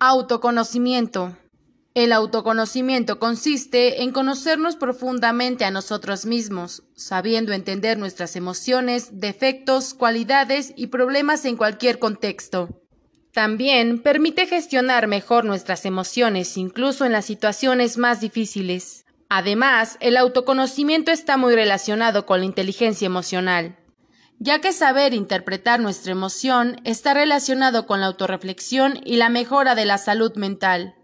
Autoconocimiento. El autoconocimiento consiste en conocernos profundamente a nosotros mismos, sabiendo entender nuestras emociones, defectos, cualidades y problemas en cualquier contexto. También permite gestionar mejor nuestras emociones, incluso en las situaciones más difíciles. Además, el autoconocimiento está muy relacionado con la inteligencia emocional, ya que saber interpretar nuestra emoción está relacionado con la autorreflexión y la mejora de la salud mental.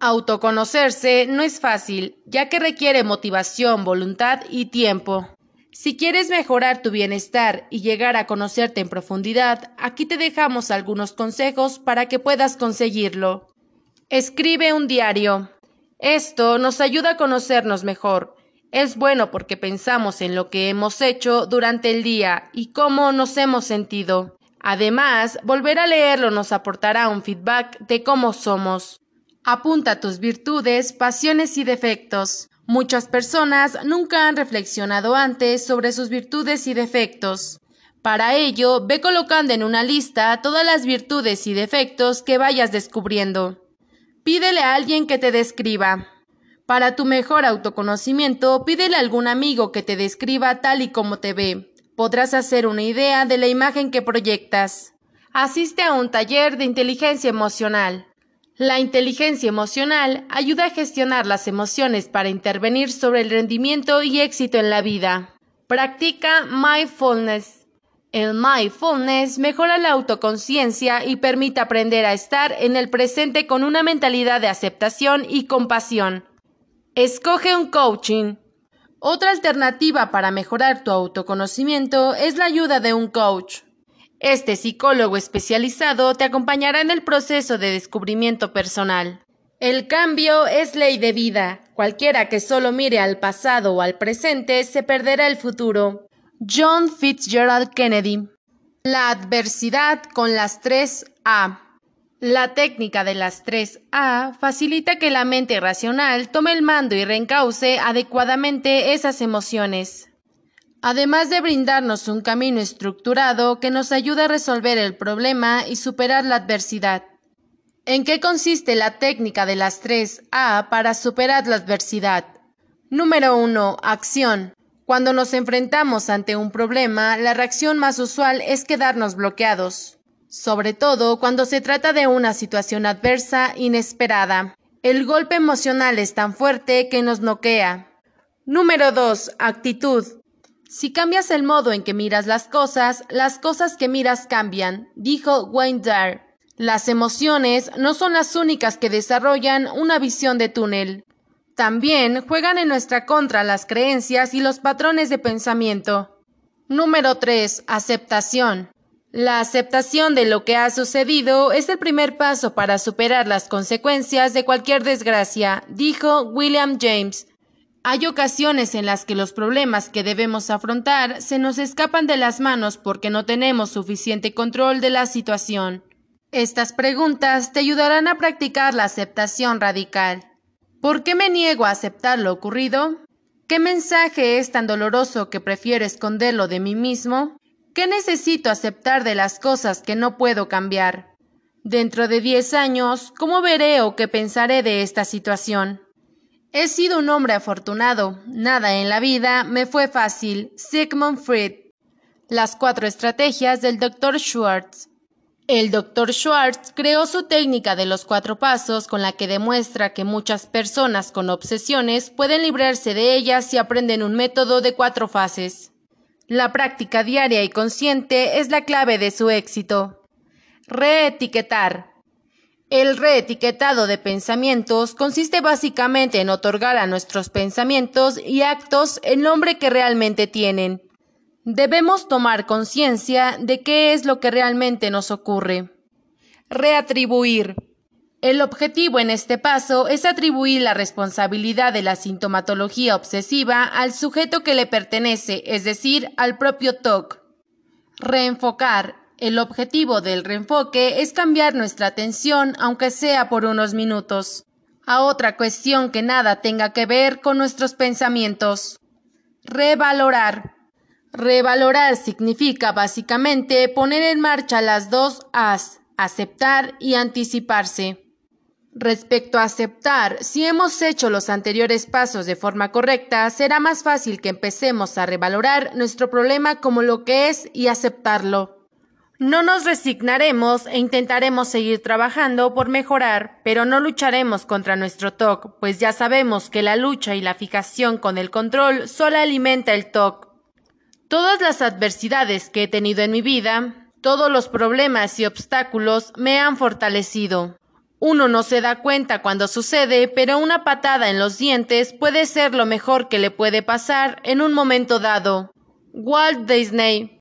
Autoconocerse no es fácil, ya que requiere motivación, voluntad y tiempo. Si quieres mejorar tu bienestar y llegar a conocerte en profundidad, aquí te dejamos algunos consejos para que puedas conseguirlo. Escribe un diario. Esto nos ayuda a conocernos mejor. Es bueno porque pensamos en lo que hemos hecho durante el día y cómo nos hemos sentido. Además, volver a leerlo nos aportará un feedback de cómo somos. Apunta tus virtudes, pasiones y defectos. Muchas personas nunca han reflexionado antes sobre sus virtudes y defectos. Para ello, ve colocando en una lista todas las virtudes y defectos que vayas descubriendo. Pídele a alguien que te describa. Para tu mejor autoconocimiento, pídele a algún amigo que te describa tal y como te ve. Podrás hacer una idea de la imagen que proyectas. Asiste a un taller de inteligencia emocional. La inteligencia emocional ayuda a gestionar las emociones para intervenir sobre el rendimiento y éxito en la vida. Practica mindfulness. El mindfulness mejora la autoconciencia y permite aprender a estar en el presente con una mentalidad de aceptación y compasión. Escoge un coaching. Otra alternativa para mejorar tu autoconocimiento es la ayuda de un coach. Este psicólogo especializado te acompañará en el proceso de descubrimiento personal. El cambio es ley de vida. Cualquiera que solo mire al pasado o al presente se perderá el futuro. John Fitzgerald Kennedy. La adversidad con las 3 A. La técnica de las 3 A facilita que la mente irracional tome el mando y reencauce adecuadamente esas emociones. Además de brindarnos un camino estructurado que nos ayuda a resolver el problema y superar la adversidad. ¿En qué consiste la técnica de las 3 A para superar la adversidad? Número 1. Acción. Cuando nos enfrentamos ante un problema, la reacción más usual es quedarnos bloqueados, sobre todo cuando se trata de una situación adversa inesperada. El golpe emocional es tan fuerte que nos noquea. Número 2. Actitud. Si cambias el modo en que miras las cosas que miras cambian, dijo Wayne Dyer. Las emociones no son las únicas que desarrollan una visión de túnel. También juegan en nuestra contra las creencias y los patrones de pensamiento. Número 3. Aceptación. La aceptación de lo que ha sucedido es el primer paso para superar las consecuencias de cualquier desgracia, dijo William James. Hay ocasiones en las que los problemas que debemos afrontar se nos escapan de las manos porque no tenemos suficiente control de la situación. Estas preguntas te ayudarán a practicar la aceptación radical. ¿Por qué me niego a aceptar lo ocurrido? ¿Qué mensaje es tan doloroso que prefiero esconderlo de mí mismo? ¿Qué necesito aceptar de las cosas que no puedo cambiar? Dentro de 10 años, ¿cómo veré o qué pensaré de esta situación? He sido un hombre afortunado. Nada en la vida me fue fácil. Sigmund Freud. Las 4 estrategias del Dr. Schwartz. El Dr. Schwartz creó su técnica de los 4 pasos con la que demuestra que muchas personas con obsesiones pueden librarse de ellas si aprenden un método de 4 fases. La práctica diaria y consciente es la clave de su éxito. Reetiquetar. El reetiquetado de pensamientos consiste básicamente en otorgar a nuestros pensamientos y actos el nombre que realmente tienen. Debemos tomar conciencia de qué es lo que realmente nos ocurre. Reatribuir. El objetivo en este paso es atribuir la responsabilidad de la sintomatología obsesiva al sujeto que le pertenece, es decir, al propio TOC. Reenfocar. El objetivo del reenfoque es cambiar nuestra atención, aunque sea por unos minutos, a otra cuestión que nada tenga que ver con nuestros pensamientos. Revalorar. Revalorar significa básicamente poner en marcha las 2 A's, aceptar y anticiparse. Respecto a aceptar, si hemos hecho los anteriores pasos de forma correcta, será más fácil que empecemos a revalorar nuestro problema como lo que es y aceptarlo. No nos resignaremos e intentaremos seguir trabajando por mejorar, pero no lucharemos contra nuestro TOC, pues ya sabemos que la lucha y la fijación con el control solo alimenta el TOC. Todas las adversidades que he tenido en mi vida, todos los problemas y obstáculos me han fortalecido. Uno no se da cuenta cuando sucede, pero una patada en los dientes puede ser lo mejor que le puede pasar en un momento dado. Walt Disney.